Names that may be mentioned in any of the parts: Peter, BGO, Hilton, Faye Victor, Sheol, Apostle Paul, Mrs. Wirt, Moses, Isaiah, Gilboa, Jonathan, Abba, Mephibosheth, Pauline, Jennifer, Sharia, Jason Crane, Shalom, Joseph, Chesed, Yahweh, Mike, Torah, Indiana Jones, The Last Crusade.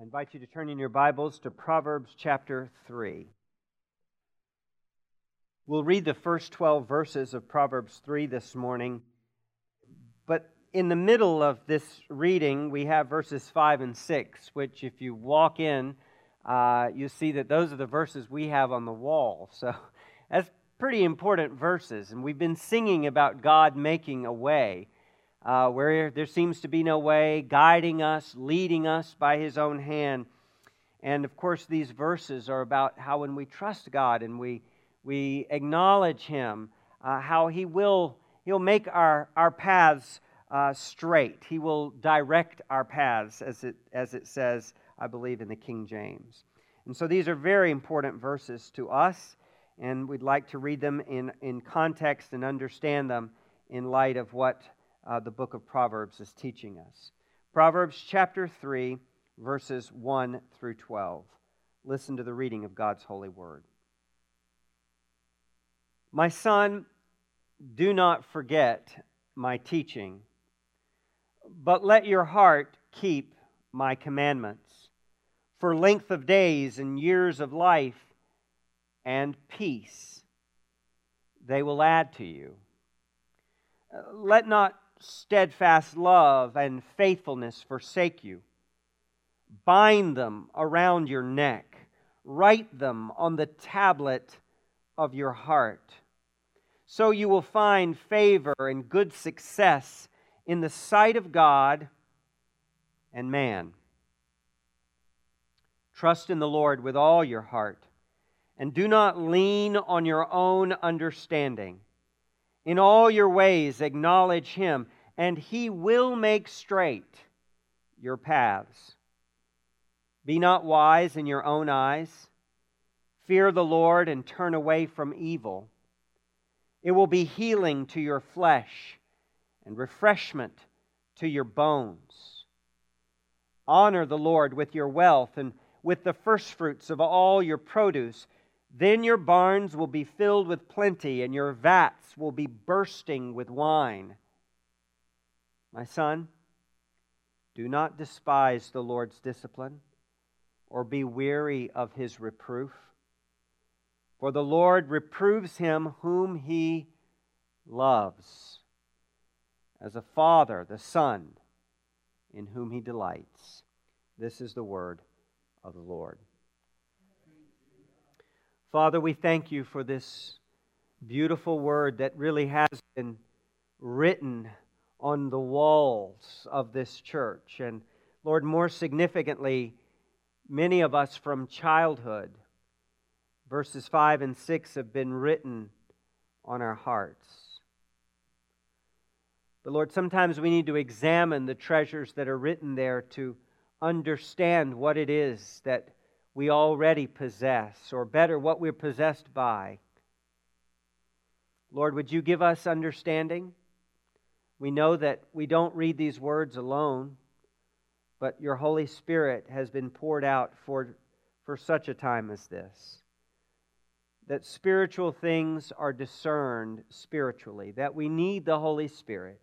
I invite you to turn in your Bibles to Proverbs chapter 3. We'll read the first 12 verses of Proverbs 3 this morning, but in the middle of this reading, we have verses 5 and 6, which if you walk in, you see that those are the verses we have on the wall. So that's pretty important verses, and we've been singing about God making a way. Where there seems to be no way, guiding us, leading us by His own hand. And of course, these verses are about how when we trust God and we acknowledge Him, how He'll make our paths straight. He will direct our paths, as it says, I believe, in the King James. And so these are very important verses to us, and we'd like to read them in context and understand them in light of what the book of Proverbs is teaching us. Proverbs chapter 3, verses 1 through 12. Listen to the reading of God's holy word. My son, do not forget my teaching, but let your heart keep my commandments. For length of days and years of life and peace, they will add to you. Let not steadfast love and faithfulness forsake you. Bind them around your neck. Write them on the tablet of your heart. So you will find favor and good success in the sight of God and man. Trust in the Lord with all your heart, and do not lean on your own understanding. In all your ways acknowledge Him, and He will make straight your paths. Be not wise in your own eyes. Fear the Lord and turn away from evil. It will be healing to your flesh and refreshment to your bones. Honor the Lord with your wealth and with the firstfruits of all your produce. Then your barns will be filled with plenty, and your vats will be bursting with wine. My son, do not despise the Lord's discipline, or be weary of His reproof. For the Lord reproves him whom He loves, as a father the son in whom He delights. This is the word of the Lord. Father, we thank You for this beautiful word that really has been written on the walls of this church. And Lord, more significantly, many of us from childhood, verses 5 and 6 have been written on our hearts. But Lord, sometimes we need to examine the treasures that are written there to understand what it is that we already possess, or better, what we're possessed by. Lord, would You give us understanding? We know that we don't read these words alone, but Your Holy Spirit has been poured out for such a time as this, that spiritual things are discerned spiritually, that we need the Holy Spirit.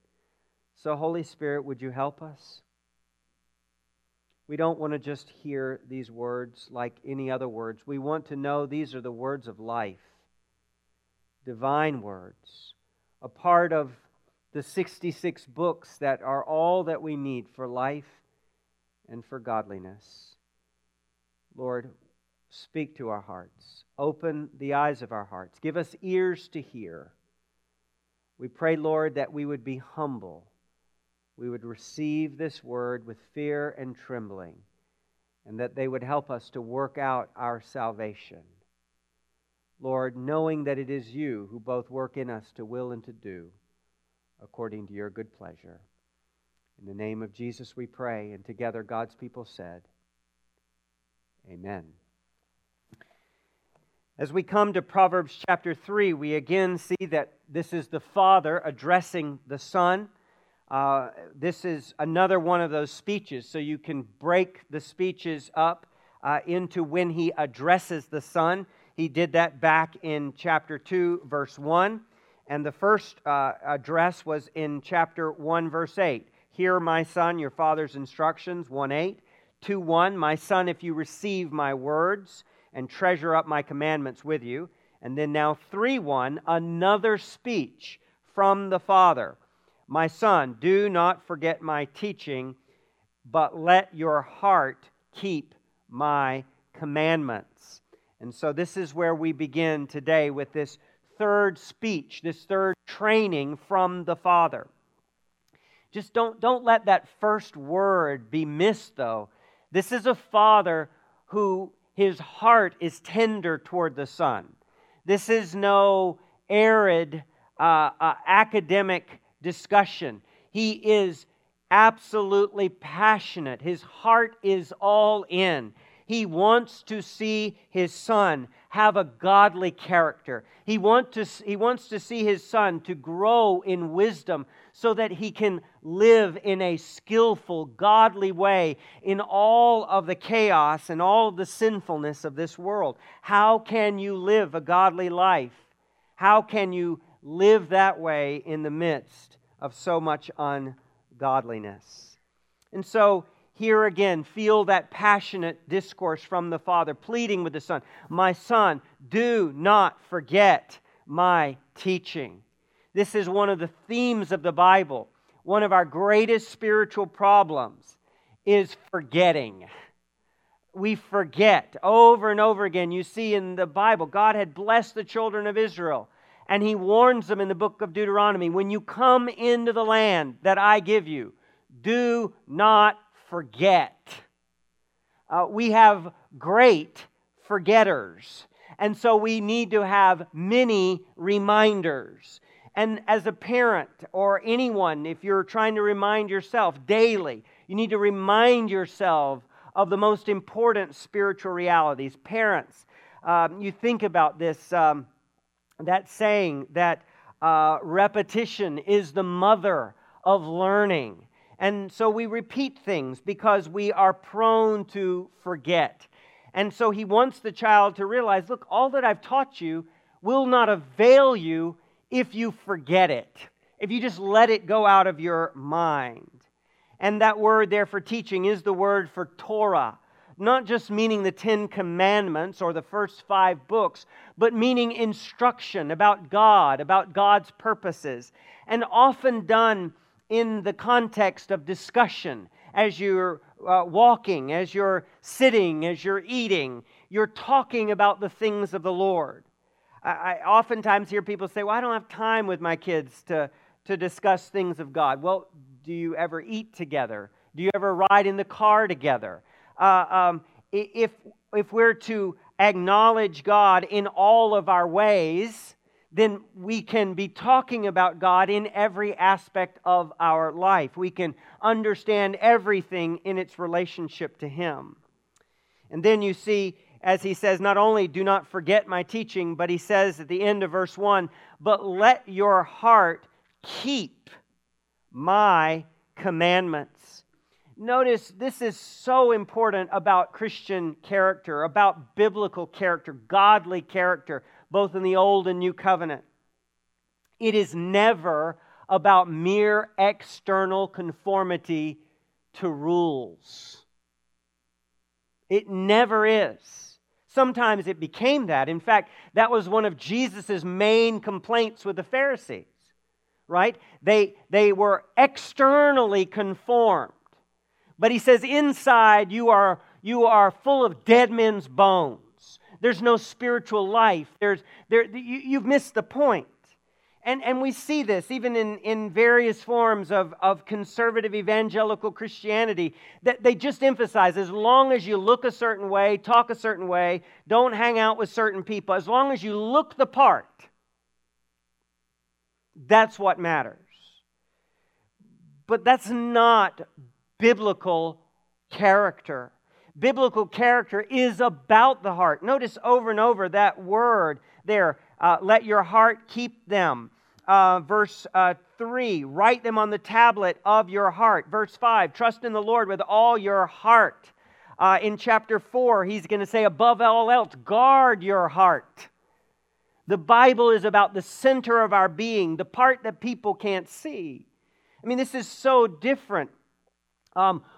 So, Holy Spirit, would You help us? We don't want to just hear these words like any other words. We want to know these are the words of life, divine words, a part of the 66 books that are all that we need for life and for godliness. Lord, speak to our hearts. Open the eyes of our hearts. Give us ears to hear. We pray, Lord, that we would be humble. We would receive this word with fear and trembling, and that they would help us to work out our salvation. Lord, knowing that it is You who both work in us to will and to do according to Your good pleasure. In the name of Jesus we pray, and together God's people said, Amen. As we come to Proverbs chapter 3, we again see that this is the father addressing the son. This is another one of those speeches, so you can break the speeches up into when he addresses the son. He did that back in chapter 2, verse 1, and the first address was in chapter 1, verse 8. Hear, my son, your father's instructions, 1:8. 2:1, My son, if you receive my words and treasure up my commandments with you. And then now 3:1, another speech from the Father. My son, do not forget my teaching, but let your heart keep my commandments. And so this is where we begin today with this third speech, this third training from the Father. Just don't let that first word be missed, though. This is a father who his heart is tender toward the son. This is no arid academic discussion. He is absolutely passionate. His heart is all in. He wants to see his son have a godly character. He wants to see his son to grow in wisdom so that he can live in a skillful, godly way in all of the chaos and all of the sinfulness of this world. How can you live a godly life? How can you live that way in the midst of so much ungodliness? And so, here again, feel that passionate discourse from the Father, pleading with the Son. My Son, do not forget my teaching. This is one of the themes of the Bible. One of our greatest spiritual problems is forgetting. We forget over and over again. You see in the Bible, God had blessed the children of Israel, and He warns them in the book of Deuteronomy, when you come into the land that I give you, do not forget. We have great forgetters. And so we need to have many reminders. And as a parent or anyone, if you're trying to remind yourself daily, you need to remind yourself of the most important spiritual realities. Parents, you think about this, that saying that repetition is the mother of learning. And so we repeat things because we are prone to forget. And so He wants the child to realize, look, all that I've taught you will not avail you if you forget it, if you just let it go out of your mind. And that word there for teaching is the word for Torah, not just meaning the 10 Commandments or the first 5 books, but meaning instruction about God, about God's purposes, and often done in the context of discussion, as you're walking, as you're sitting, as you're eating, you're talking about the things of the Lord. I oftentimes hear people say, well, I don't have time with my kids to discuss things of God. Well, do you ever eat together? Do you ever ride in the car together? If we're to acknowledge God in all of our ways, then we can be talking about God in every aspect of our life. We can understand everything in its relationship to Him. And then you see, as He says, not only do not forget my teaching, but He says at the end of verse 1, but let your heart keep my commandments. Notice, this is so important about Christian character, about biblical character, godly character, both in the Old and New Covenant. It is never about mere external conformity to rules. It never is. Sometimes it became that. In fact, that was one of Jesus' main complaints with the Pharisees, right? They were externally conformed. But He says, inside you are full of dead men's bones. There's no spiritual life. You've missed the point. And we see this even in various forms of conservative evangelical Christianity, that they just emphasize, as long as you look a certain way, talk a certain way, don't hang out with certain people, as long as you look the part, that's what matters. But that's not biblical character. Biblical character is about the heart. Notice over and over that word there, let your heart keep them. Verse 3, write them on the tablet of your heart. Verse 5, trust in the Lord with all your heart. In chapter 4, he's going to say, above all else, guard your heart. The Bible is about the center of our being, the part that people can't see. I mean, this is so different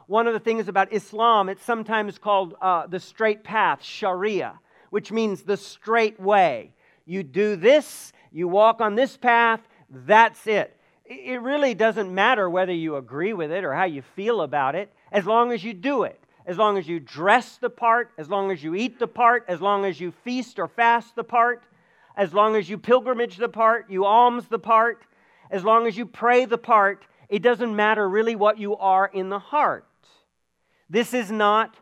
One of the things about Islam, it's sometimes called the straight path, Sharia, which means the straight way. You do this, you walk on this path, that's it. It really doesn't matter whether you agree with it or how you feel about it, as long as you do it, as long as you dress the part, as long as you eat the part, as long as you feast or fast the part, as long as you pilgrimage the part, you alms the part, as long as you pray the part. It doesn't matter really what you are in the heart. This is not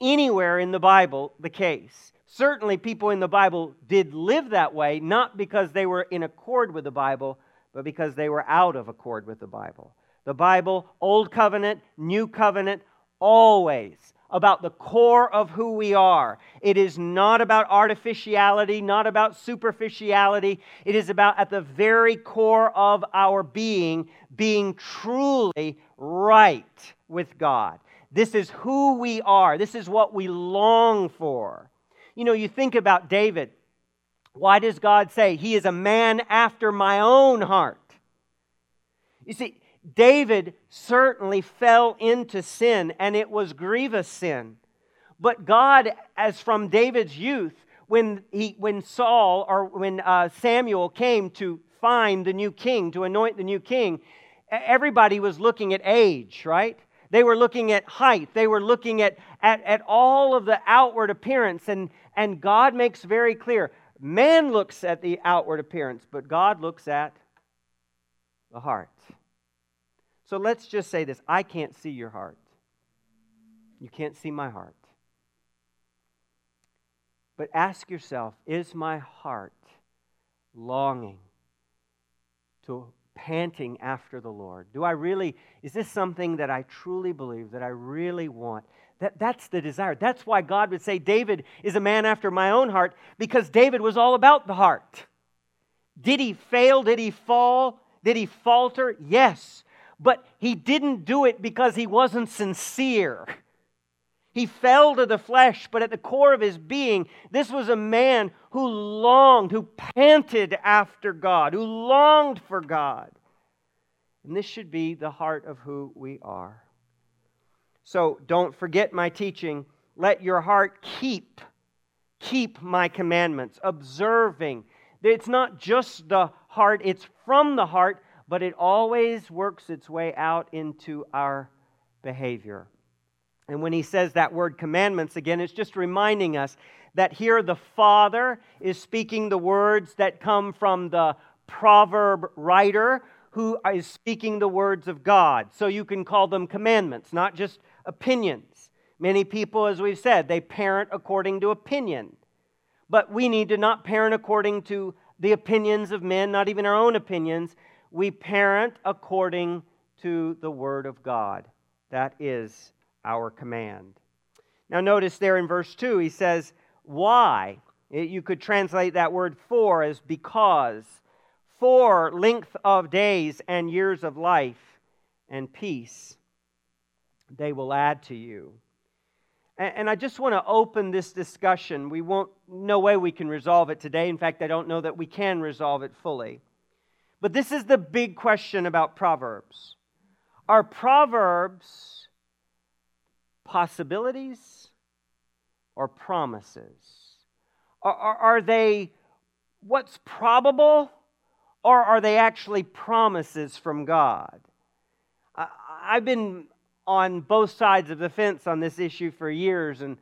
anywhere in the Bible the case. Certainly people in the Bible did live that way, not because they were in accord with the Bible, but because they were out of accord with the Bible. The Bible, Old Covenant, New Covenant, always about the core of who we are. It is not about artificiality, not about superficiality. It is about at the very core of our being, being truly right with God. This is who we are. This is what we long for. You know, you think about David. Why does God say, he is a man after my own heart? You see, David certainly fell into sin, and it was grievous sin. But God, as from David's youth, when Samuel came to find the new king, to anoint the new king, everybody was looking at age, right? They were looking at height. They were looking at all of the outward appearance. And God makes very clear, man looks at the outward appearance, but God looks at the heart. So let's just say this. I can't see your heart. You can't see my heart. But ask yourself, is my heart longing to panting after the Lord? Do I really, is this something that I truly believe, that I really want? That's the desire. That's why God would say David is a man after my own heart, because David was all about the heart. Did he fail? Did he fall? Did he falter? Yes. But he didn't do it because he wasn't sincere. He fell to the flesh, but at the core of his being, this was a man who longed, who panted after God, who longed for God. And this should be the heart of who we are. So don't forget my teaching. Let your heart keep my commandments, observing. It's not just the heart, it's from the heart, but it always works its way out into our behavior. And when he says that word commandments again, it's just reminding us that here the Father is speaking the words that come from the proverb writer who is speaking the words of God. So you can call them commandments, not just opinions. Many people, as we've said, they parent according to opinion. But we need to not parent according to the opinions of men, not even our own opinions. We parent according to the Word of God. That is our command. Now notice there in verse 2, he says, why? You could translate that word for as because. For length of days and years of life and peace they will add to you. And I just want to open this discussion. No way we can resolve it today. In fact, I don't know that we can resolve it fully. But this is the big question about Proverbs. Are Proverbs possibilities or promises? Are they what's probable, or are they actually promises from God? I've been on both sides of the fence on this issue for years. You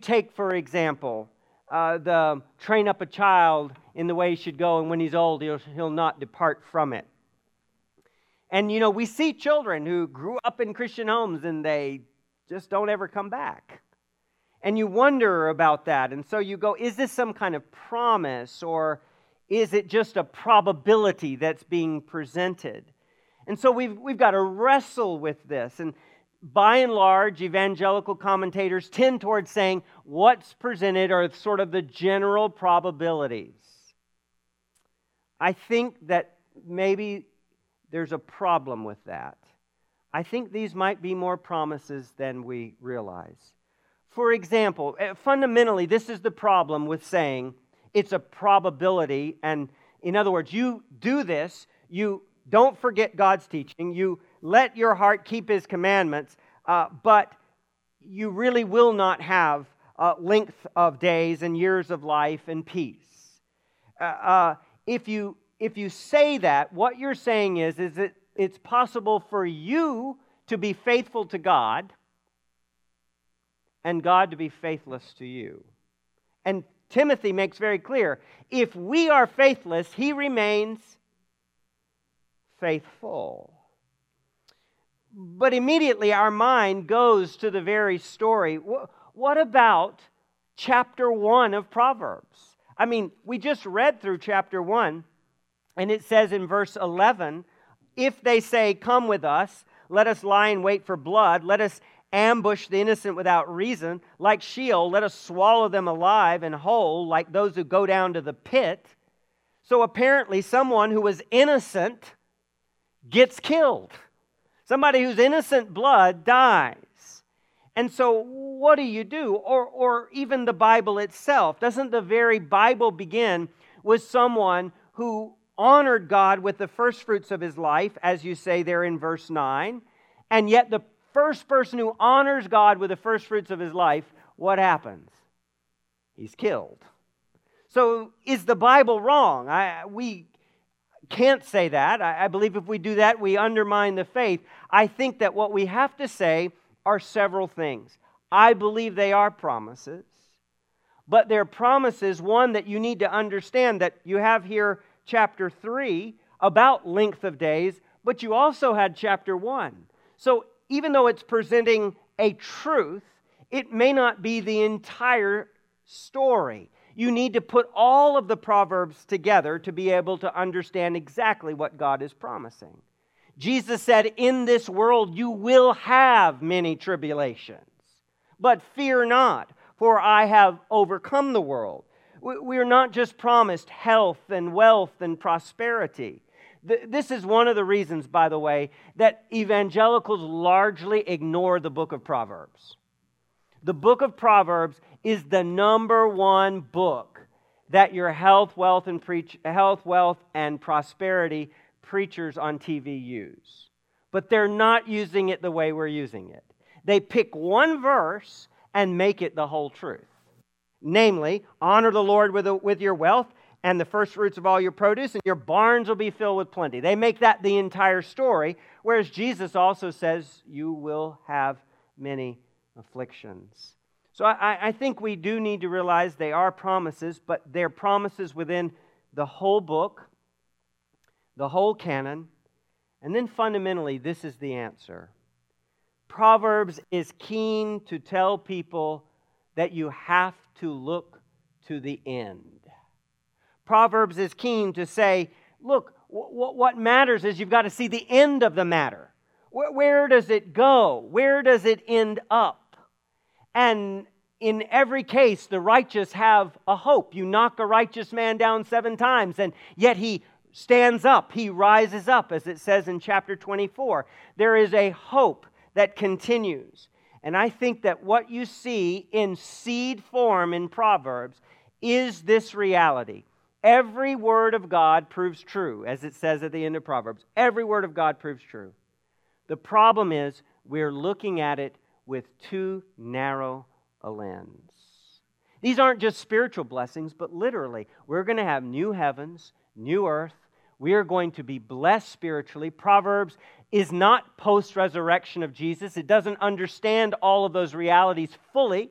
take, for example, the train up a child in the way he should go, and when he's old, he'll not depart from it. And, you know, we see children who grew up in Christian homes, and they just don't ever come back. And you wonder about that. And so you go, is this some kind of promise, or is it just a probability that's being presented? And so we've got to wrestle with this. And by and large, evangelical commentators tend towards saying what's presented are sort of the general probabilities. I think that maybe there's a problem with that. I think these might be more promises than we realize. For example, fundamentally, this is the problem with saying it's a probability, and in other words, you do this, you Don't forget God's teaching. You let your heart keep His commandments, but you really will not have length of days and years of life and peace. If you say that, what you're saying is that it's possible for you to be faithful to God and God to be faithless to you. And Timothy makes very clear, if we are faithless, he remains faithful. But immediately our mind goes to the very story. What about chapter 1 of Proverbs? I mean, we just read through chapter 1, and it says in verse 11, if they say, come with us, let us lie in wait for blood, let us ambush the innocent without reason, like Sheol, let us swallow them alive and whole, like those who go down to the pit. So apparently someone who was innocent gets killed. Somebody whose innocent blood dies. And so what do you do? Or even the Bible itself. Doesn't the very Bible begin with someone who honored God with the first fruits of his life, as you say there in verse 9, and yet the first person who honors God with the first fruits of his life, what happens? He's killed. So is the Bible wrong? We can't say that. I believe if we do that, we undermine the faith. I think that what we have to say are several things. I believe they are promises, but they're promises, one, that you need to understand that you have here chapter 3 about length of days, but you also had chapter 1. So even though it's presenting a truth, it may not be the entire story. You need to put all of the Proverbs together to be able to understand exactly what God is promising. Jesus said, in this world you will have many tribulations, but fear not, for I have overcome the world. We're not just promised health and wealth and prosperity. This is one of the reasons, by the way, that evangelicals largely ignore the book of Proverbs. The book of Proverbs is the number one book that your health, wealth, and prosperity preachers on TV use. But they're not using it the way we're using it. They pick one verse and make it the whole truth. Namely, honor the Lord with your wealth and the first fruits of all your produce, and your barns will be filled with plenty. They make that the entire story, whereas Jesus also says, you will have many afflictions. So I think we do need to realize they are promises, but they're promises within the whole book, the whole canon, and then fundamentally, this is the answer. Proverbs is keen to tell people that you have to look to the end. Proverbs is keen to say, look, what matters is you've got to see the end of the matter. Where does it go? Where does it end up? And in every case, the righteous have a hope. You knock a righteous man down 7 times, and yet he stands up. He rises up, as it says in chapter 24. There is a hope that continues. And I think that what you see in seed form in Proverbs is this reality. Every word of God proves true, as it says at the end of Proverbs. Every word of God proves true. The problem is we're looking at it with too narrow a lens. These aren't just spiritual blessings, but literally, we're going to have new heavens, new earth. We are going to be blessed spiritually. Proverbs is not post-resurrection of Jesus. It doesn't understand all of those realities fully,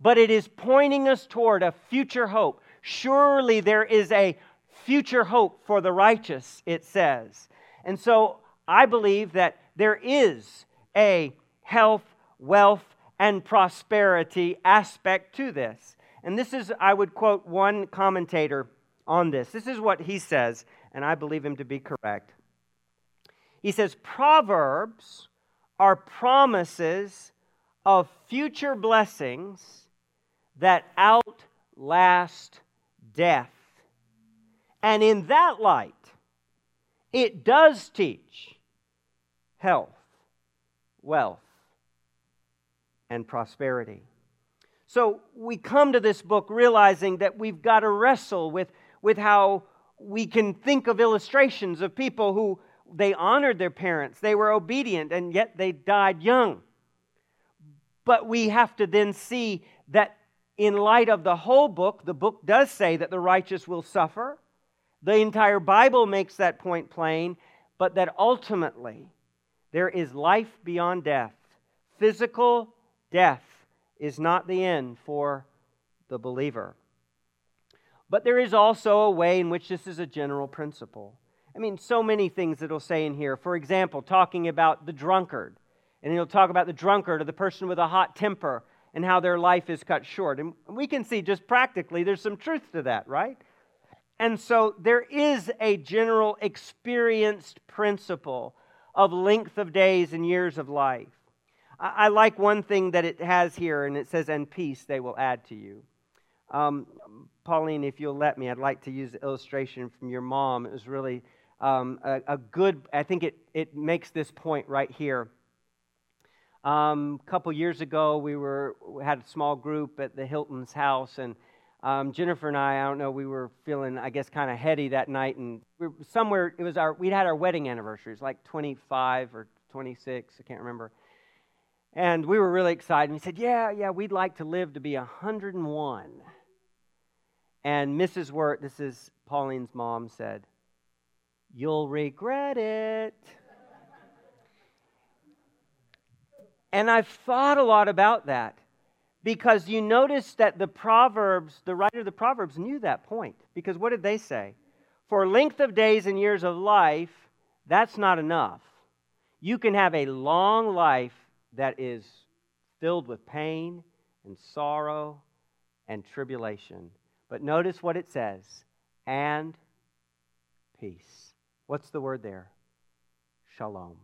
but it is pointing us toward a future hope. Surely there is a future hope for the righteous, it says. And so I believe that there is a health, wealth, and prosperity aspect to this. And this is, I would quote one commentator on this. This is what he says, and I believe him to be correct. He says, Proverbs are promises of future blessings that outlast death. And in that light, it does teach health, wealth, and prosperity. So we come to this book realizing that we've got to wrestle with how we can think of illustrations of people who They honored their parents. They were obedient, and yet they died young. But we have to then see that in light of the whole book, the book does say that the righteous will suffer. The entire Bible makes that point plain, but that ultimately there is life beyond death. Physical death is not the end for the believer. But there is also a way in which this is a general principle. I mean, so many things that it'll say in here. For example, talking about the drunkard. And he'll talk about the drunkard or the person with a hot temper and how their life is cut short. And we can see just practically there's some truth to that, right? And so there is a general experienced principle of length of days and years of life. I like one thing that it has here, and it says, "And peace they will add to you." Pauline, if you'll let me, I'd like to use the illustration from your mom. It was really a good, I think it makes this point right here. A couple years ago, we had a small group at the Hilton's house, and Jennifer and I don't know, we were feeling, I guess, kind of heady that night, and we were somewhere, we'd had our wedding anniversary. It was like 25 or 26, I can't remember. And we were really excited. We said, yeah, we'd like to live to be 101. And Mrs. Wirt, this is Pauline's mom, said, "You'll regret it." And I've thought a lot about that, because you notice that the writer of the Proverbs knew that point. Because what did they say? For length of days and years of life, that's not enough. You can have a long life that is filled with pain and sorrow and tribulation. But notice what it says, and peace. What's the word there? Shalom.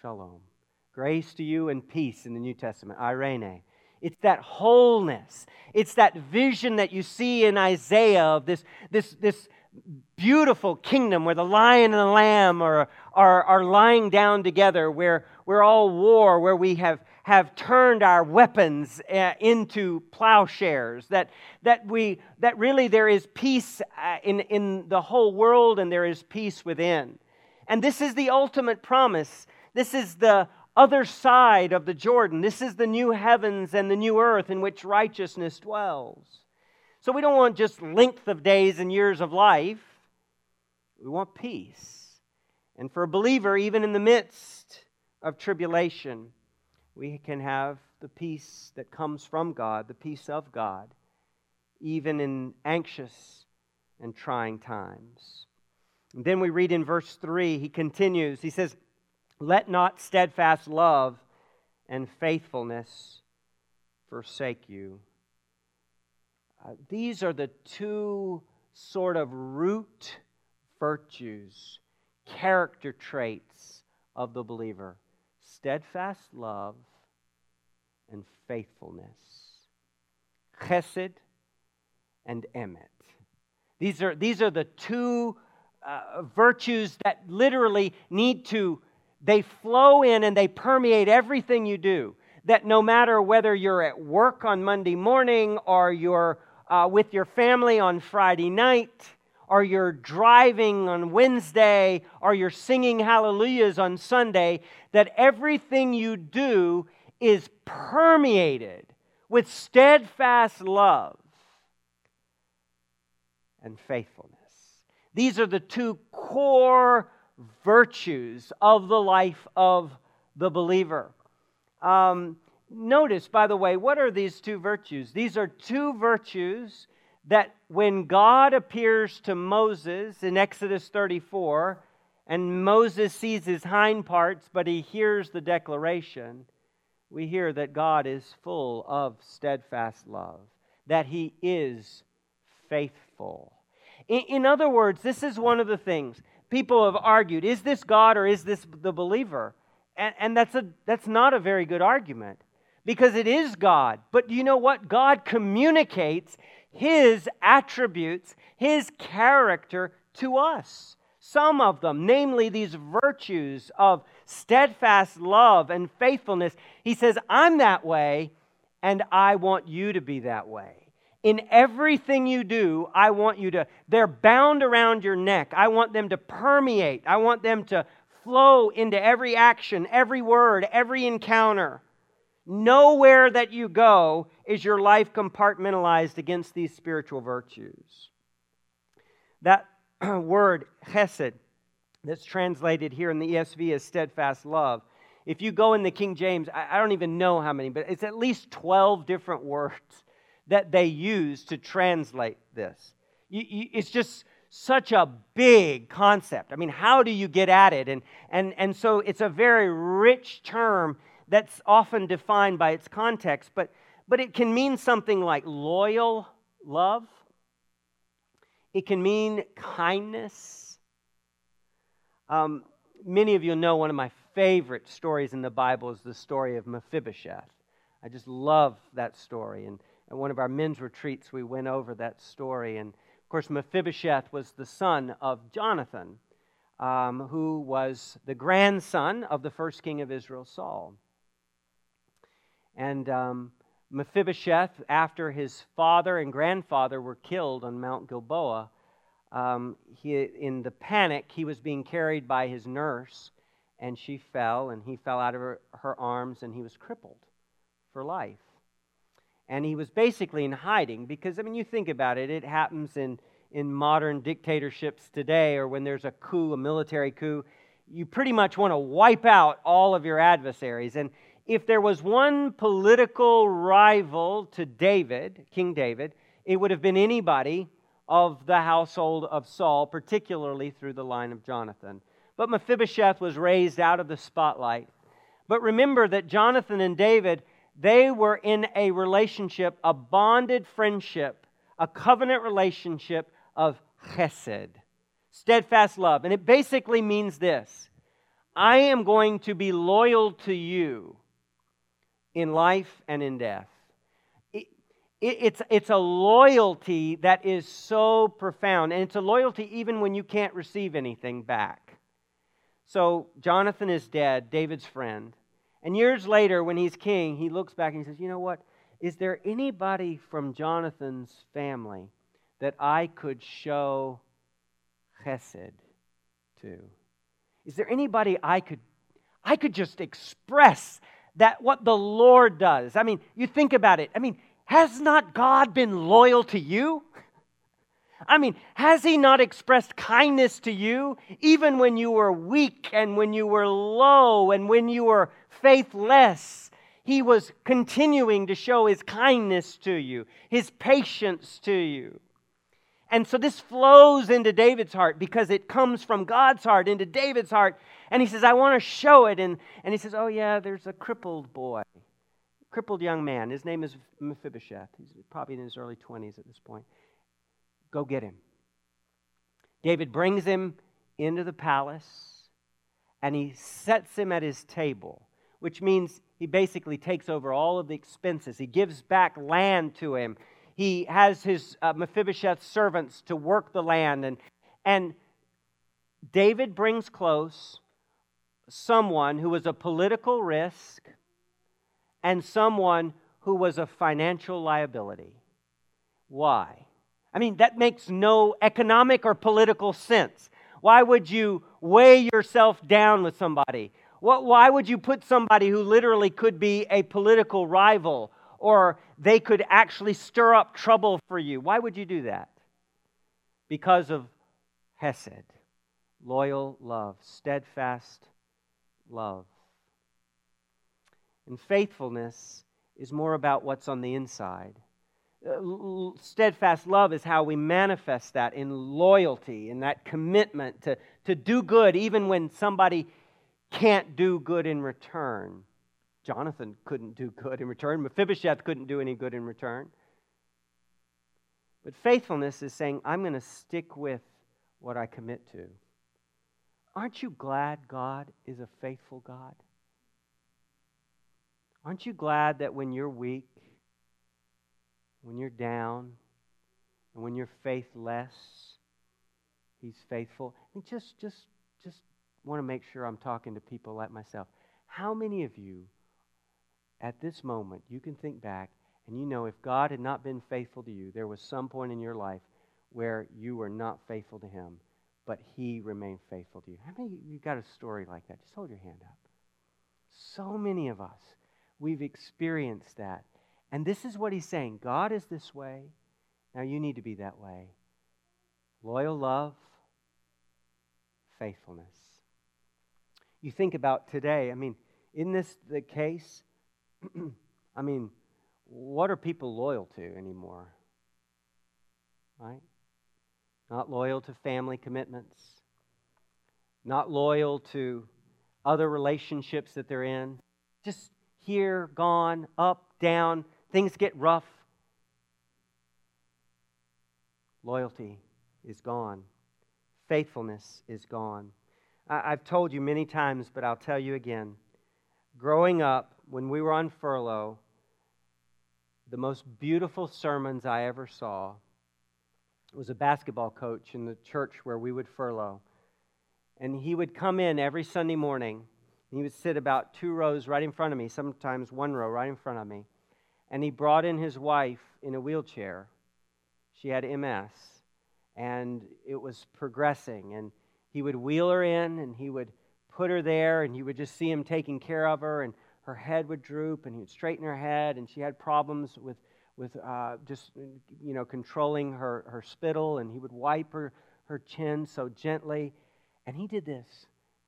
Shalom. Grace to you and peace in the New Testament, irene. It's that wholeness. It's that vision that you see in Isaiah of this beautiful kingdom where the lion and the lamb are lying down together, where we're all war, where we have turned our weapons into plowshares, that really there is peace in the whole world, and there is peace within. And this is the ultimate promise. This is the other side of the Jordan. This is the new heavens and the new earth in which righteousness dwells. So we don't want just length of days and years of life. We want peace. And for a believer, even in the midst of tribulation, we can have the peace that comes from God, the peace of God, even in anxious and trying times. And then we read in verse 3, he continues, he says, "Let not steadfast love and faithfulness forsake you." These are the two sort of root virtues, character traits of the believer. Steadfast love and faithfulness. Chesed and Emet. These are the two virtues that literally need to... They flow in and they permeate everything you do. That no matter whether you're at work on Monday morning, or you're with your family on Friday night, or you're driving on Wednesday, or you're singing hallelujahs on Sunday, that everything you do is permeated with steadfast love and faithfulness. These are the two core virtues of the life of the believer. Notice, by the way, what are these two virtues? These are two virtues that when God appears to Moses in Exodus 34, and Moses sees his hind parts, but he hears the declaration, we hear that God is full of steadfast love, that he is faithful. In other words, this is one of the things. People have argued, is this God or is this the believer? And that's not a very good argument, because it is God. But do you know what? God communicates His attributes, His character to us. Some of them, namely these virtues of steadfast love and faithfulness. He says, I'm that way, and I want you to be that way. in everything you do, I want you to, they're bound around your neck. I want them to permeate. I want them to flow into every action, every word, every encounter. Nowhere that you go is your life compartmentalized against these spiritual virtues. That word, chesed, that's translated here in the ESV as steadfast love. If you go in the King James, I don't even know how many, but it's at least 12 different words that they use to translate this. It's just such a big concept. I mean, how do you get at it? And so it's a very rich term that's often defined by its context, but it can mean something like loyal love. It can mean kindness. Many of you know one of my favorite stories in the Bible is the story of Mephibosheth. I just love that story. And at one of our men's retreats, we went over that story. And, of course, Mephibosheth was the son of Jonathan, who was the grandson of the first king of Israel, Saul. And Mephibosheth, after his father and grandfather were killed on Mount Gilboa, in the panic, he was being carried by his nurse, and she fell, and he fell out of her arms, and he was crippled for life. And he was basically in hiding because, I mean, you think about it, it happens in modern dictatorships today, or when there's a coup, a military coup, you pretty much want to wipe out all of your adversaries. And if there was one political rival to David, King David, it would have been anybody of the household of Saul, particularly through the line of Jonathan. But Mephibosheth was raised out of the spotlight. But remember that Jonathan and David, they were in a relationship, a bonded friendship, a covenant relationship of chesed, steadfast love. And it basically means this: I am going to be loyal to you in life and in death. It's a loyalty that is so profound, and it's a loyalty even when you can't receive anything back. So Jonathan is dead, David's friend, and years later when he's king, he looks back and he says, you know what, is there anybody from Jonathan's family that I could show chesed to? Is there anybody I could just express that what the Lord does? I mean, you think about it. I mean, has not God been loyal to you? I mean, has He not expressed kindness to you even when you were weak and when you were low and when you were faithless? He was continuing to show His kindness to you, His patience to you. And so this flows into David's heart because it comes from God's heart into David's heart. And he says, I want to show it. And he says, oh yeah, there's a crippled boy, crippled young man. His name is Mephibosheth. He's probably in his early 20s at this point. Go get him. David brings him into the palace and he sets him at his table, which means he basically takes over all of the expenses. He gives back land to him. He has his Mephibosheth's servants to work the land. And David brings close someone who was a political risk and someone who was a financial liability. Why? I mean, that makes no economic or political sense. Why would you weigh yourself down with somebody? Why would you put somebody who literally could be a political rival, or they could actually stir up trouble for you? Why would you do that? Because of chesed, loyal love, steadfast love. And faithfulness is more about what's on the inside. Steadfast love is how we manifest that in loyalty, in that commitment to do good even when somebody can't do good in return. Jonathan couldn't do good in return. Mephibosheth couldn't do any good in return. But faithfulness is saying, I'm going to stick with what I commit to. Aren't you glad God is a faithful God? Aren't you glad that when you're weak, when you're down, and when you're faithless, He's faithful? And just want to make sure I'm talking to people like myself. How many of you at this moment, you can think back And you know, if God had not been faithful to you, there was some point in your life where you were not faithful to Him, but He remained faithful to you. How many of you got a story like that? Just hold your hand up. So many of us, we've experienced that. And this is what He's saying. God is this way. Now you need to be that way. Loyal love, faithfulness. You think about today, I mean, isn't this the case? I mean, what are people loyal to anymore? Right? Not loyal to family commitments. Not loyal to other relationships that they're in. Just here, gone, up, down. Things get rough. Loyalty is gone. Faithfulness is gone. I've told you many times, but I'll tell you again. Growing up, when we were on furlough, the most beautiful sermons I ever saw was a basketball coach in the church where we would furlough. And he would come in every Sunday morning, and he would sit about two rows right in front of me, sometimes one row right in front of me. And he brought in his wife in a wheelchair. She had MS, and it was progressing. And he would wheel her in, and he would put her there, and you would just see him taking care of her, and her head would droop, and he would straighten her head, and she had problems with controlling her spittle, and he would wipe her chin so gently. And he did this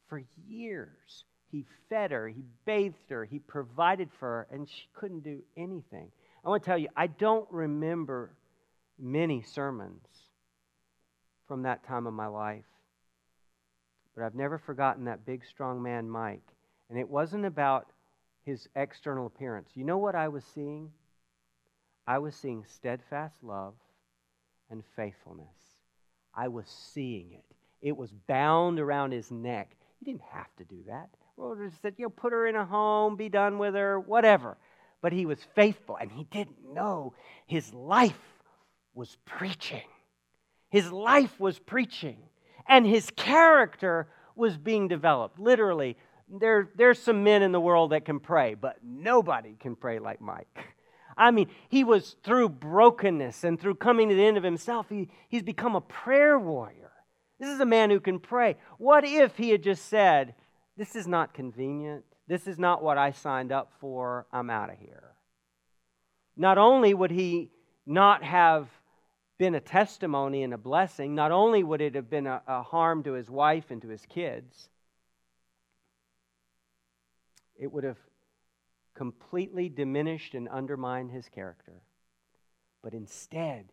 for years. He fed her, he bathed her, he provided for her, and she couldn't do anything. I want to tell you, I don't remember many sermons from that time of my life. But I've never forgotten that big, strong man, Mike. And it wasn't about his external appearance. You know what I was seeing? I was seeing steadfast love and faithfulness. I was seeing it. It was bound around his neck. He didn't have to do that. Well, just said, put her in a home, be done with her, whatever. But he was faithful, and he didn't know his life was preaching. His life was preaching. And his character was being developed. Literally, there's some men in the world that can pray, but nobody can pray like Mike. I mean, he was through brokenness and through coming to the end of himself, he's become a prayer warrior. This is a man who can pray. What if he had just said, this is not convenient, this is not what I signed up for, I'm out of here? Not only would he not have been a testimony and a blessing, not only would it have been a harm to his wife and to his kids, it would have completely diminished and undermined his character. But instead,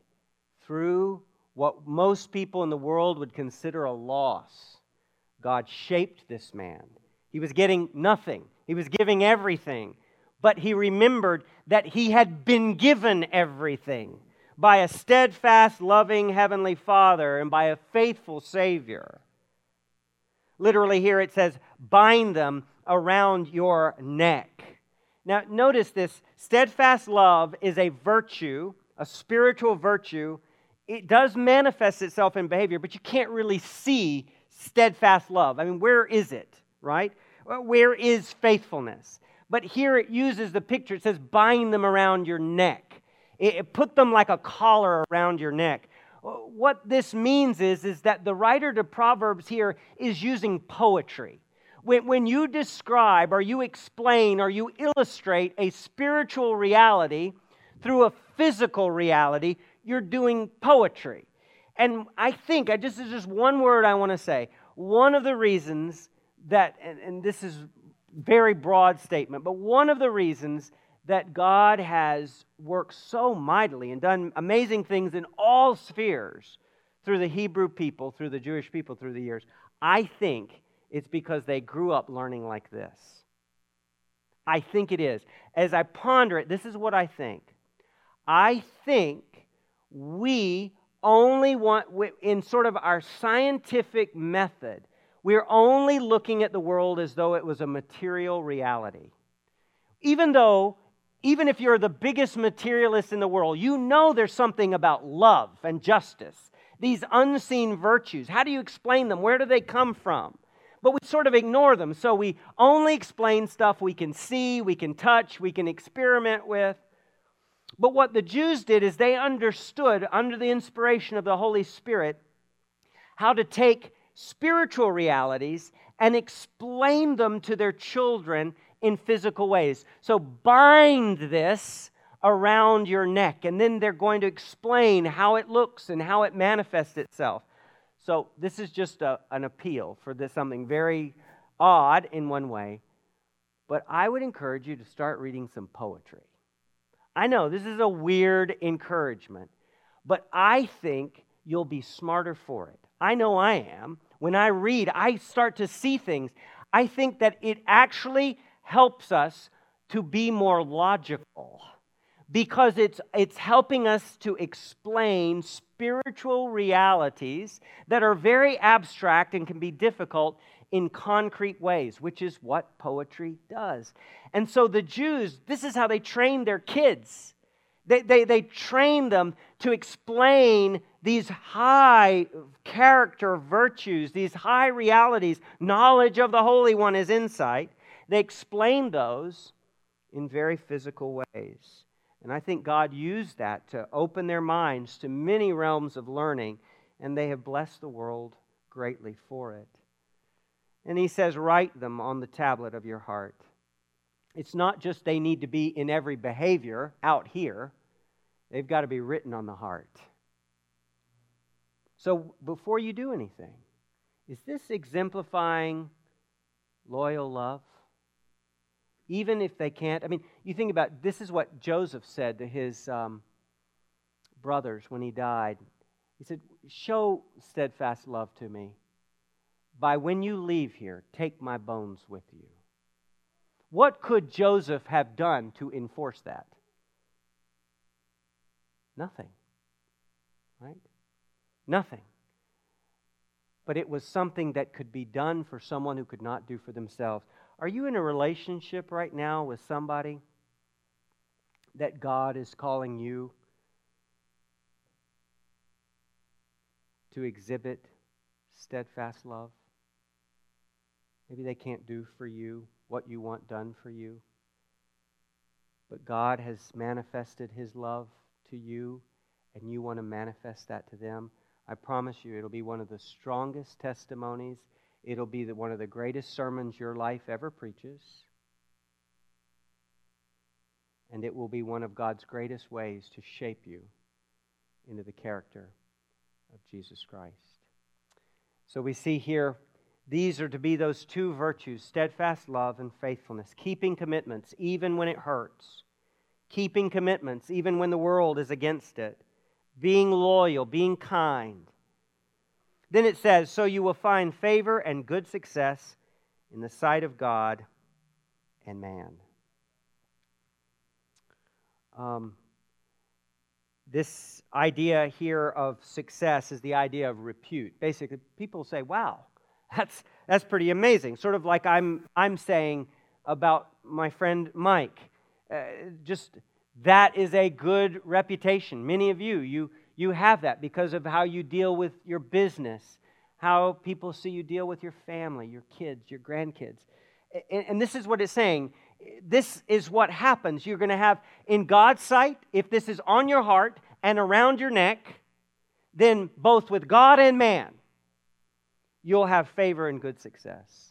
through what most people in the world would consider a loss, God shaped this man. He was getting nothing. He was giving everything. But he remembered that he had been given everything by a steadfast, loving Heavenly Father and by a faithful Savior. Literally here it says, bind them around your neck. Now notice this, steadfast love is a virtue, a spiritual virtue. It does manifest itself in behavior, but you can't really see steadfast love. I mean, where is it, right? Where is faithfulness? But here it uses the picture, it says, bind them around your neck. It put them like a collar around your neck. What this means is that the writer to Proverbs here is using poetry. When you describe or you explain or you illustrate a spiritual reality through a physical reality, you're doing poetry. And I think, this is just one word I want to say. One of the reasons that, and this is a very broad statement, but one of the reasons that God has worked so mightily and done amazing things in all spheres through the Hebrew people, through the Jewish people through the years, I think it's because they grew up learning like this. I think it is. As I ponder it, this is what I think. I think we only want, in sort of our scientific method, we're only looking at the world as though it was a material reality. Even if you're the biggest materialist in the world, you know there's something about love and justice, these unseen virtues. How do you explain them? Where do they come from? But we sort of ignore them, so we only explain stuff we can see, we can touch, we can experiment with. But what the Jews did is they understood, under the inspiration of the Holy Spirit, how to take spiritual realities and explain them to their children in physical ways. So bind this around your neck, and then they're going to explain how it looks and how it manifests itself. So this is just an appeal for this, something very odd in one way, but I would encourage you to start reading some poetry. I know this is a weird encouragement, but I think you'll be smarter for it. I know I am. When I read, I start to see things. I think that it actually helps us to be more logical, because it's helping us to explain spiritual realities that are very abstract and can be difficult in concrete ways, which is what poetry does. And so the Jews, this is how they trained their kids. They trained them to explain these high character virtues, these high realities. Knowledge of the Holy One is insight. They explained those in very physical ways. And I think God used that to open their minds to many realms of learning, and they have blessed the world greatly for it. And he says, write them on the tablet of your heart. It's not just they need to be in every behavior out here. They've got to be written on the heart. So before you do anything, is this exemplifying loyal love? Even if they can't, I mean, you think about, this is what Joseph said to his brothers when he died. He said, show steadfast love to me by when you leave here, take my bones with you. What could Joseph have done to enforce that? Nothing, right? Nothing. But it was something that could be done for someone who could not do for themselves. Are you in a relationship right now with somebody that God is calling you to exhibit steadfast love? Maybe they can't do for you what you want done for you, but God has manifested His love to you, and you want to manifest that to them. I promise you, it'll be one of the strongest testimonies. It'll be one of the greatest sermons your life ever preaches. And it will be one of God's greatest ways to shape you into the character of Jesus Christ. So we see here, these are to be those two virtues, steadfast love and faithfulness. Keeping commitments even when it hurts. Keeping commitments even when the world is against it. Being loyal, being kind. Then it says, so you will find favor and good success in the sight of God and man. This idea here of success is the idea of repute. Basically, people say, wow, that's pretty amazing. Sort of like I'm saying about my friend Mike. Just that is a good reputation. Many of you have that because of how you deal with your business, how people see you deal with your family, your kids, your grandkids. And this is what it's saying. This is what happens. You're going to have, in God's sight, if this is on your heart and around your neck, then both with God and man, you'll have favor and good success.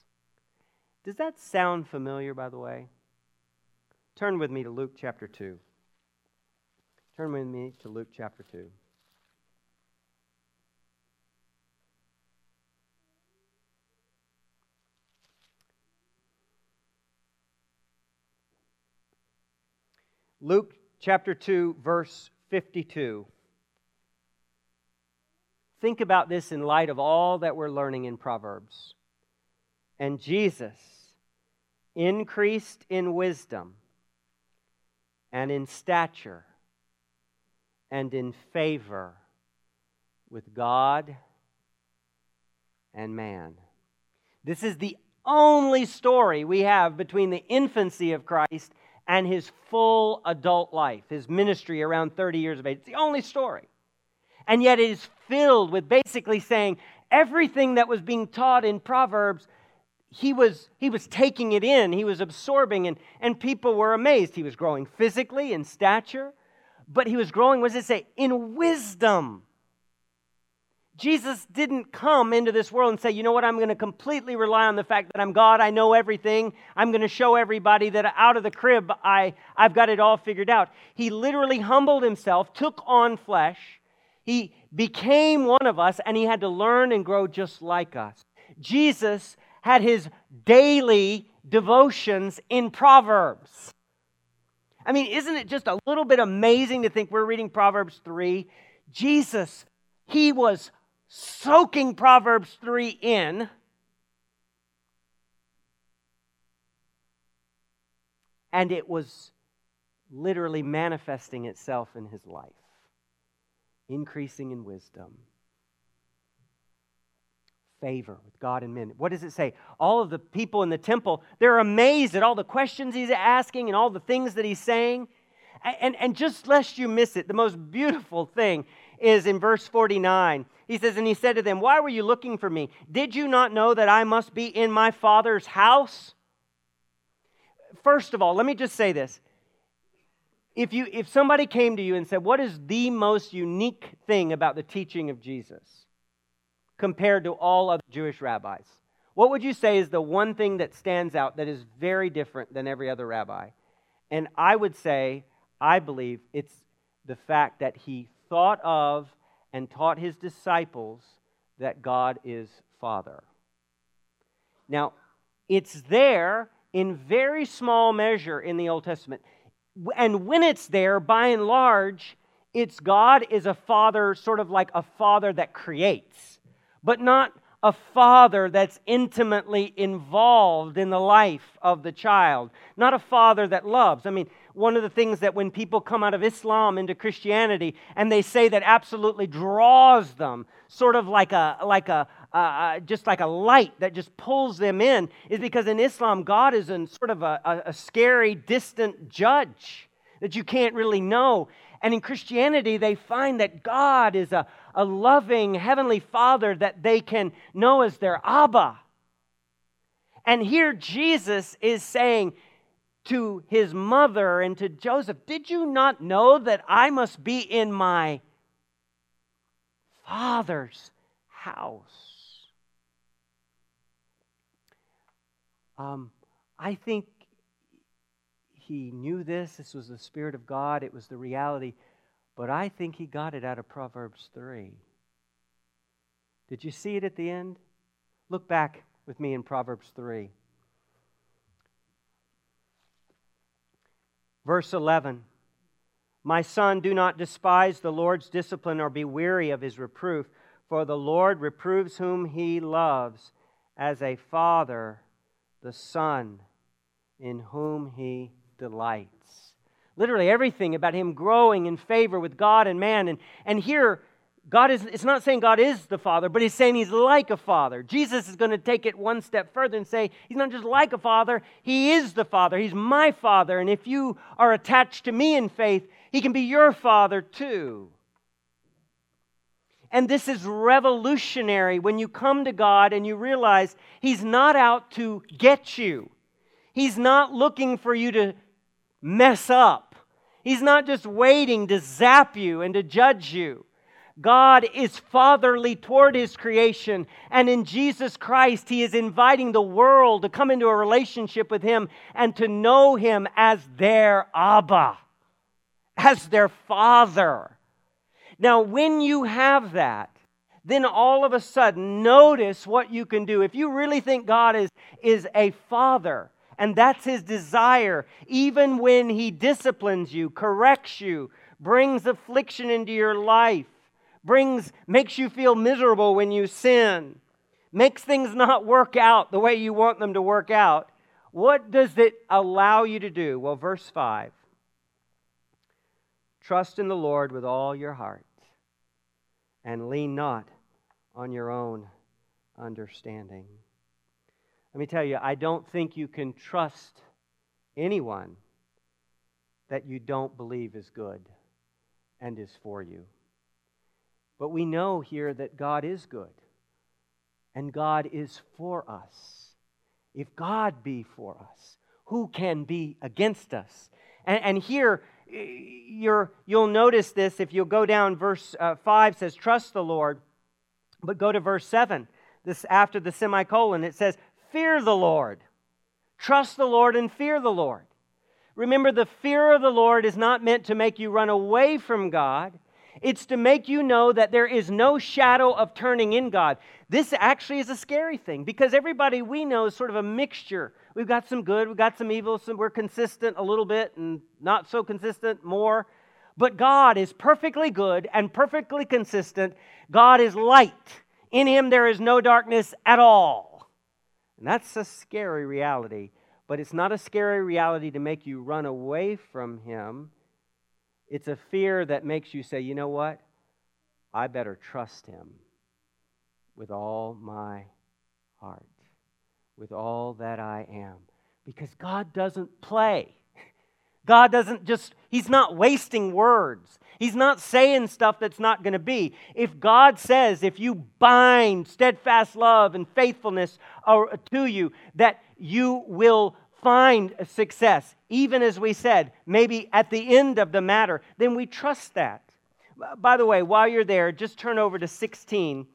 Does that sound familiar, by the way? Turn with me to Luke chapter 2. Turn with me to Luke chapter 2. Luke chapter 2, verse 52. Think about this in light of all that we're learning in Proverbs. And Jesus increased in wisdom and in stature and in favor with God and man. This is the only story we have between the infancy of Christ and his full adult life, his ministry around 30 years of age. It's the only story. And yet it is filled with basically saying everything that was being taught in Proverbs, he was taking it in, he was absorbing, and people were amazed. He was growing physically in stature, but he was growing, what does it say? In wisdom. Jesus didn't come into this world and say, you know what, I'm going to completely rely on the fact that I'm God, I know everything, I'm going to show everybody that out of the crib, I've got it all figured out. He literally humbled himself, took on flesh, he became one of us, and he had to learn and grow just like us. Jesus had his daily devotions in Proverbs. I mean, isn't it just a little bit amazing to think we're reading Proverbs 3? Jesus, he was soaking Proverbs 3 in, and it was literally manifesting itself in his life, increasing in wisdom, favor with God and men. What does it say? All of the people in the temple, they're amazed at all the questions he's asking and all the things that he's saying. And just lest you miss it, the most beautiful thing is in verse 49. He says, and he said to them, why were you looking for me? Did you not know that I must be in my Father's house? First of all, let me just say this. If somebody came to you and said, what is the most unique thing about the teaching of Jesus compared to all other Jewish rabbis? What would you say is the one thing that stands out that is very different than every other rabbi? And I would say, I believe it's the fact that he thought of and taught his disciples that God is Father. Now, it's there in very small measure in the Old Testament. And when it's there, by and large, it's God is a father, sort of like a father that creates, but not a father that's intimately involved in the life of the child, not a father that loves. I mean, one of the things that when people come out of Islam into Christianity and they say that absolutely draws them, sort of like a light that just pulls them in, is because in Islam, God is in sort of a scary, distant judge that you can't really know. And in Christianity, they find that God is a loving heavenly Father that they can know as their Abba. And here Jesus is saying to his mother and to Joseph, did you not know that I must be in my Father's house? I think he knew this. This was the Spirit of God. It was the reality. But I think he got it out of Proverbs 3. Did you see it at the end? Look back with me in Proverbs 3. Verse 11, my son, do not despise the Lord's discipline or be weary of his reproof, for the Lord reproves whom he loves, as a father the son in whom he delights. Literally everything about him growing in favor with God and man. And here, God is, it's not saying God is the Father, but he's saying he's like a father. Jesus is going to take it one step further and say, he's not just like a father, he is the Father. He's my Father. And if you are attached to me in faith, he can be your Father too. And this is revolutionary when you come to God and you realize he's not out to get you. He's not looking for you to mess up. He's not just waiting to zap you and to judge you. God is fatherly toward his creation, and in Jesus Christ, he is inviting the world to come into a relationship with him and to know him as their Abba, as their Father. Now, when you have that, then all of a sudden, notice what you can do. If you really think God is a father, and that's his desire, even when he disciplines you, corrects you, brings affliction into your life, makes you feel miserable when you sin, makes things not work out the way you want them to work out, what does it allow you to do? Well, verse 5, trust in the Lord with all your heart and lean not on your own understanding. Let me tell you, I don't think you can trust anyone that you don't believe is good and is for you. But we know here that God is good and God is for us. If God be for us, who can be against us? And here you'll notice this if you'll go down verse 5, says, trust the Lord. But go to verse 7. This after the semicolon, it says, fear the Lord. Trust the Lord and fear the Lord. Remember, the fear of the Lord is not meant to make you run away from God. It's to make you know that there is no shadow of turning in God. This actually is a scary thing because everybody we know is sort of a mixture. We've got some good, we've got some evil, some we're consistent a little bit and not so consistent more. But God is perfectly good and perfectly consistent. God is light. In Him there is no darkness at all. And that's a scary reality, but it's not a scary reality to make you run away from Him. It's a fear that makes you say, you know what? I better trust Him with all my heart, with all that I am. Because God doesn't play. God doesn't just, He's not wasting words. He's not saying stuff that's not going to be. If God says, if you bind steadfast love and faithfulness to you, that you will find success, even as we said, maybe at the end of the matter, then we trust that. By the way, while you're there, just turn over to 16,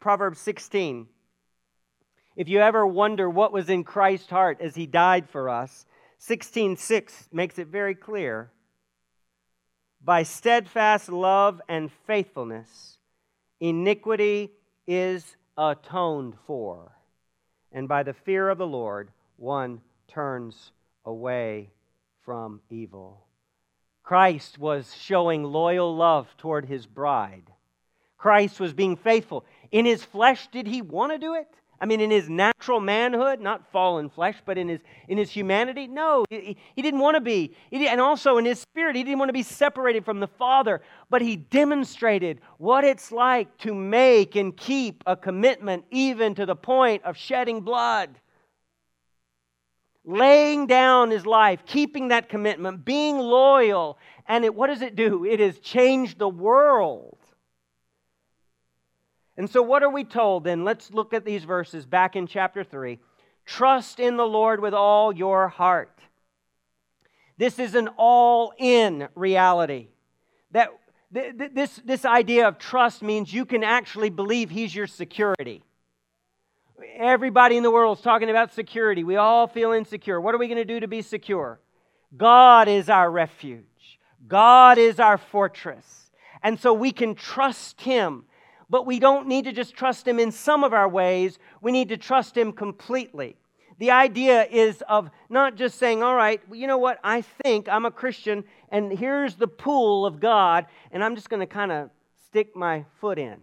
Proverbs 16. If you ever wonder what was in Christ's heart as He died for us, 16:6 makes it very clear. By steadfast love and faithfulness, iniquity is atoned for, and by the fear of the Lord, one turns away from evil. Christ was showing loyal love toward His bride. Christ was being faithful. In His flesh, did He want to do it? I mean, in His natural manhood, not fallen flesh, but in his humanity, no, he didn't want to be. And also in His spirit, He didn't want to be separated from the Father. But He demonstrated what it's like to make and keep a commitment even to the point of shedding blood. Laying down His life, keeping that commitment, being loyal. And what does it do? It has changed the world. And so what are we told then? Let's look at these verses back in chapter 3. Trust in the Lord with all your heart. This is an all-in reality. That this idea of trust means you can actually believe He's your security. Everybody in the world is talking about security. We all feel insecure. What are we going to do to be secure? God is our refuge. God is our fortress. And so we can trust Him. But we don't need to just trust Him in some of our ways. We need to trust Him completely. The idea is of not just saying, all right, you know what, I think I'm a Christian, and here's the pool of God, and I'm just going to kind of stick my foot in.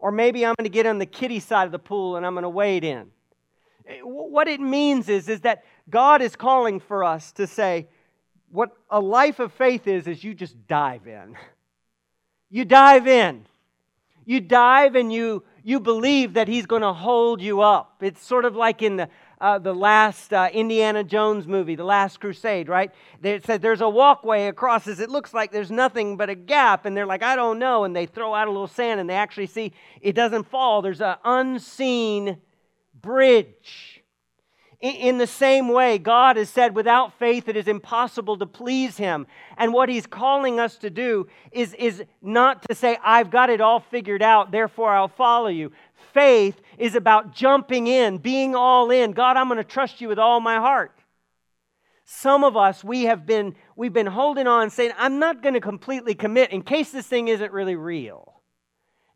Or maybe I'm going to get on the kiddie side of the pool and I'm going to wade in. What it means is that God is calling for us to say, what a life of faith is you just dive in. You dive in. You dive and you believe that He's going to hold you up. It's sort of like in the last Indiana Jones movie, The Last Crusade, right? It said there's a walkway across this. It looks like there's nothing but a gap, and they're like, I don't know, and they throw out a little sand, and they actually see it doesn't fall. There's an unseen bridge. In the same way, God has said, without faith, it is impossible to please Him. And what He's calling us to do is not to say, I've got it all figured out, therefore I'll follow you. Faith is about jumping in, being all in. God, I'm going to trust you with all my heart. Some of us, we've been holding on, saying, I'm not going to completely commit in case this thing isn't really real.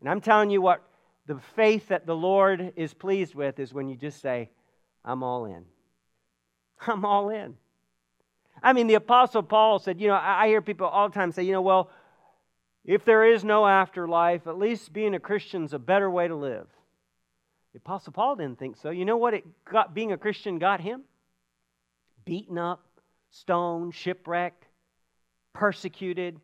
And I'm telling you what, the faith that the Lord is pleased with is when you just say, I'm all in. I'm all in. I mean, the Apostle Paul said, you know, I hear people all the time say, you know, well, if there is no afterlife, at least being a Christian's a better way to live. The Apostle Paul didn't think so. You know what being a Christian got him? Beaten up, stoned, shipwrecked, persecuted.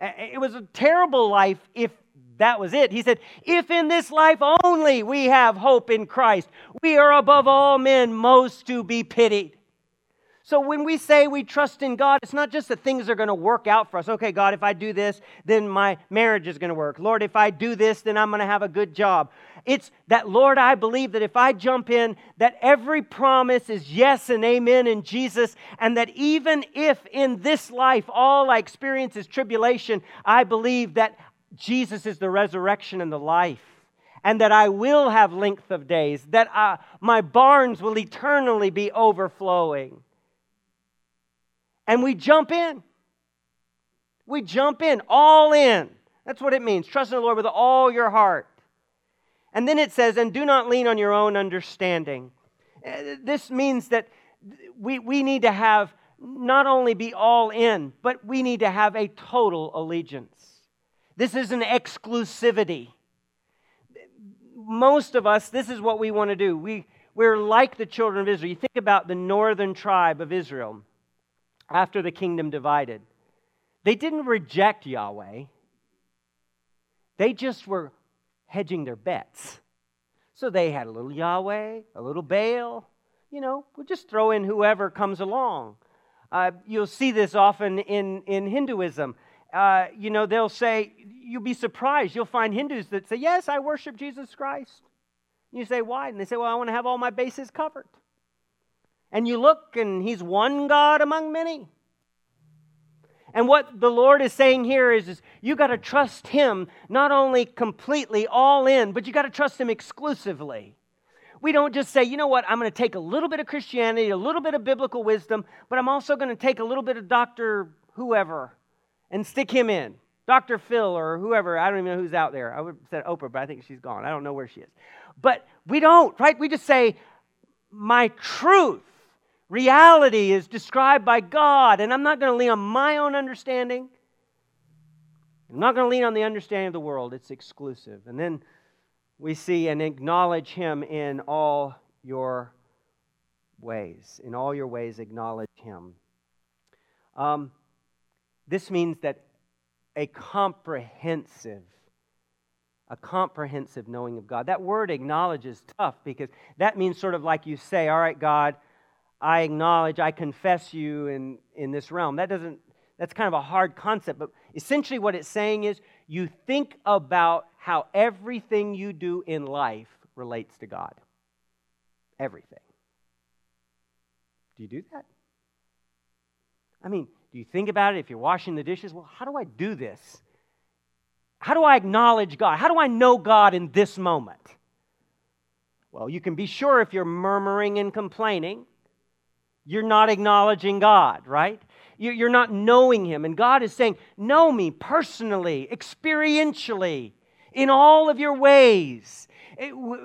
It was a terrible life if that was it. He said, if in this life only we have hope in Christ, we are above all men most to be pitied. So when we say we trust in God, it's not just that things are going to work out for us. Okay, God, if I do this, then my marriage is going to work. Lord, if I do this, then I'm going to have a good job. It's that, Lord, I believe that if I jump in, that every promise is yes and amen in Jesus, and that even if in this life all I experience is tribulation, I believe that Jesus is the resurrection and the life, and that I will have length of days, that my barns will eternally be overflowing. And we jump in. We jump in, all in. That's what it means. Trust in the Lord with all your heart. And then it says, and do not lean on your own understanding. This means that we need to have, not only be all in, but we need to have a total allegiance. This is an exclusivity. Most of us, this is what we want to do. We're like the children of Israel. You think about the northern tribe of Israel after the kingdom divided. They didn't reject Yahweh. They just were hedging their bets. So they had a little Yahweh, a little Baal. You know, we'll just throw in whoever comes along. You'll see this often in Hinduism. You know, they'll say, you'll be surprised. You'll find Hindus that say, yes, I worship Jesus Christ. And you say, why? And they say, well, I want to have all my bases covered. And you look, and he's one God among many. And what the Lord is saying here is you got to trust Him not only completely all in, but you got to trust Him exclusively. We don't just say, you know what, I'm going to take a little bit of Christianity, a little bit of biblical wisdom, but I'm also going to take a little bit of Dr. whoever and stick him in. Dr. Phil or whoever, I don't even know who's out there. I would have said Oprah, but I think she's gone. I don't know where she is. But we don't, right? We just say, my truth. Reality is described by God, and I'm not going to lean on my own understanding. I'm not going to lean on the understanding of the world. It's exclusive. And then we see and acknowledge Him in all your ways. In all your ways, acknowledge Him. This means that a comprehensive knowing of God. That word acknowledge is tough because that means sort of like you say, all right, God, I acknowledge, I confess you in this realm. That's kind of a hard concept, but essentially what it's saying is you think about how everything you do in life relates to God. Everything. Do you do that? I mean, do you think about it if you're washing the dishes? Well, how do I do this? How do I acknowledge God? How do I know God in this moment? Well, you can be sure if you're murmuring and complaining, you're not acknowledging God, right? You're not knowing Him. And God is saying, know me personally, experientially, in all of your ways.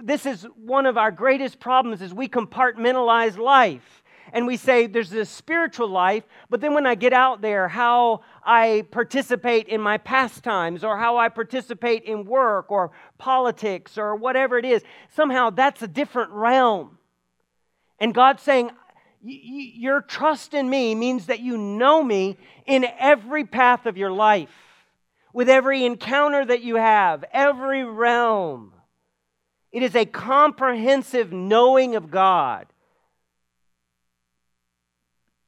This is one of our greatest problems is we compartmentalize life. And we say there's this spiritual life, but then when I get out there, how I participate in my pastimes or how I participate in work or politics or whatever it is, somehow that's a different realm. And God's saying, your trust in me means that you know me in every path of your life, with every encounter that you have, every realm. It is a comprehensive knowing of God.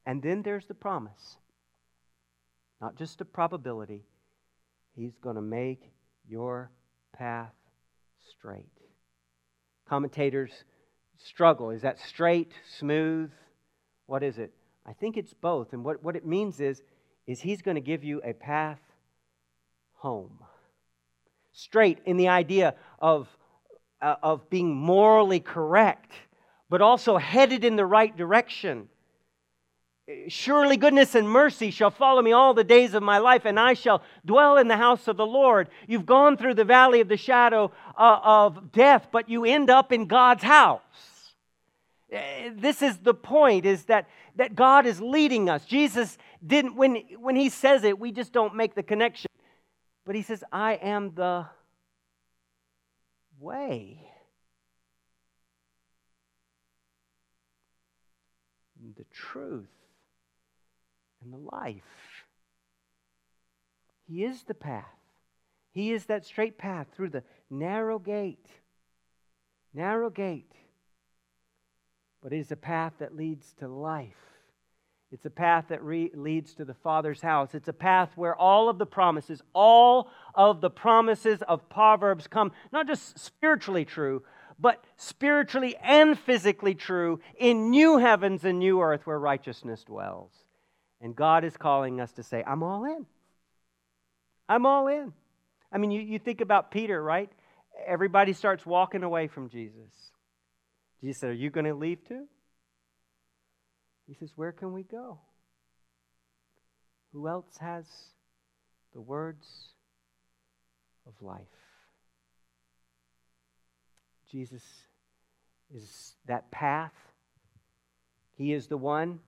And then there's the promise. Not just a probability. He's going to make your path straight. Commentators struggle. Is that straight, smooth? What is it? I think it's both. And what it means is He's going to give you a path home. Straight in the idea of being morally correct, but also headed in the right direction. Surely goodness and mercy shall follow me all the days of my life, and I shall dwell in the house of the Lord. You've gone through the valley of the shadow of death, but you end up in God's house. This is the point, is that God is leading us. Jesus didn't, when He says it, we just don't make the connection. But He says, I am the way, the truth, and the life. He is the path. He is that straight path through the narrow gate. Narrow gate. But it is a path that leads to life. It's a path that leads to the Father's house. It's a path where all of the promises of Proverbs come, not just spiritually true, but spiritually and physically true in new heavens and new earth where righteousness dwells. And God is calling us to say, I'm all in. I'm all in. I mean, you think about Peter, right? Everybody starts walking away from Jesus. Jesus said, are you going to leave too? He says, where can we go? Who else has the words of life? Jesus is that path. He is the one.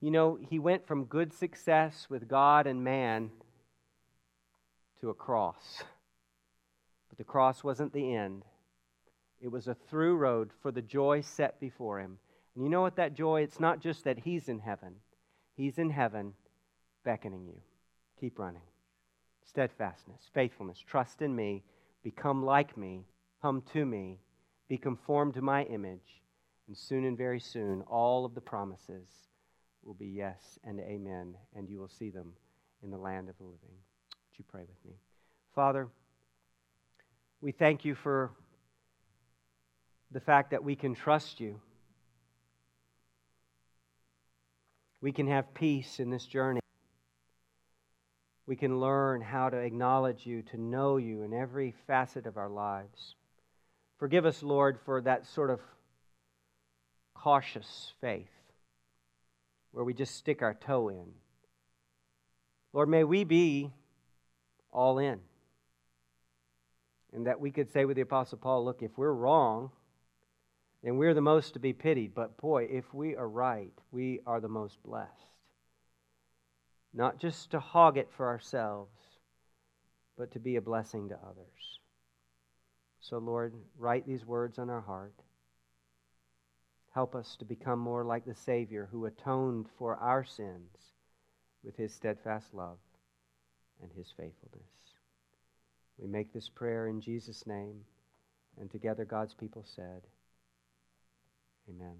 You know, he went from good success with God and man to a cross. But the cross wasn't the end. It was a through road for the joy set before him. And you know what that joy, it's not just that he's in heaven. He's in heaven beckoning you. Keep running. Steadfastness, faithfulness, trust in me, become like me, come to me, be conformed to my image, and soon and very soon all of the promises will be yes and amen, and you will see them in the land of the living. Would you pray with me? Father, we thank you for the fact that we can trust you. We can have peace in this journey. We can learn how to acknowledge you, to know you in every facet of our lives. Forgive us, Lord, for that sort of cautious faith where we just stick our toe in. Lord, may we be all in. And that we could say with the Apostle Paul, look, if we're wrong, then we're the most to be pitied. But boy, if we are right, we are the most blessed. Not just to hog it for ourselves, but to be a blessing to others. So, Lord, write these words on our heart. Help us to become more like the Savior who atoned for our sins with his steadfast love and his faithfulness. We make this prayer in Jesus' name, and together God's people said, Amen.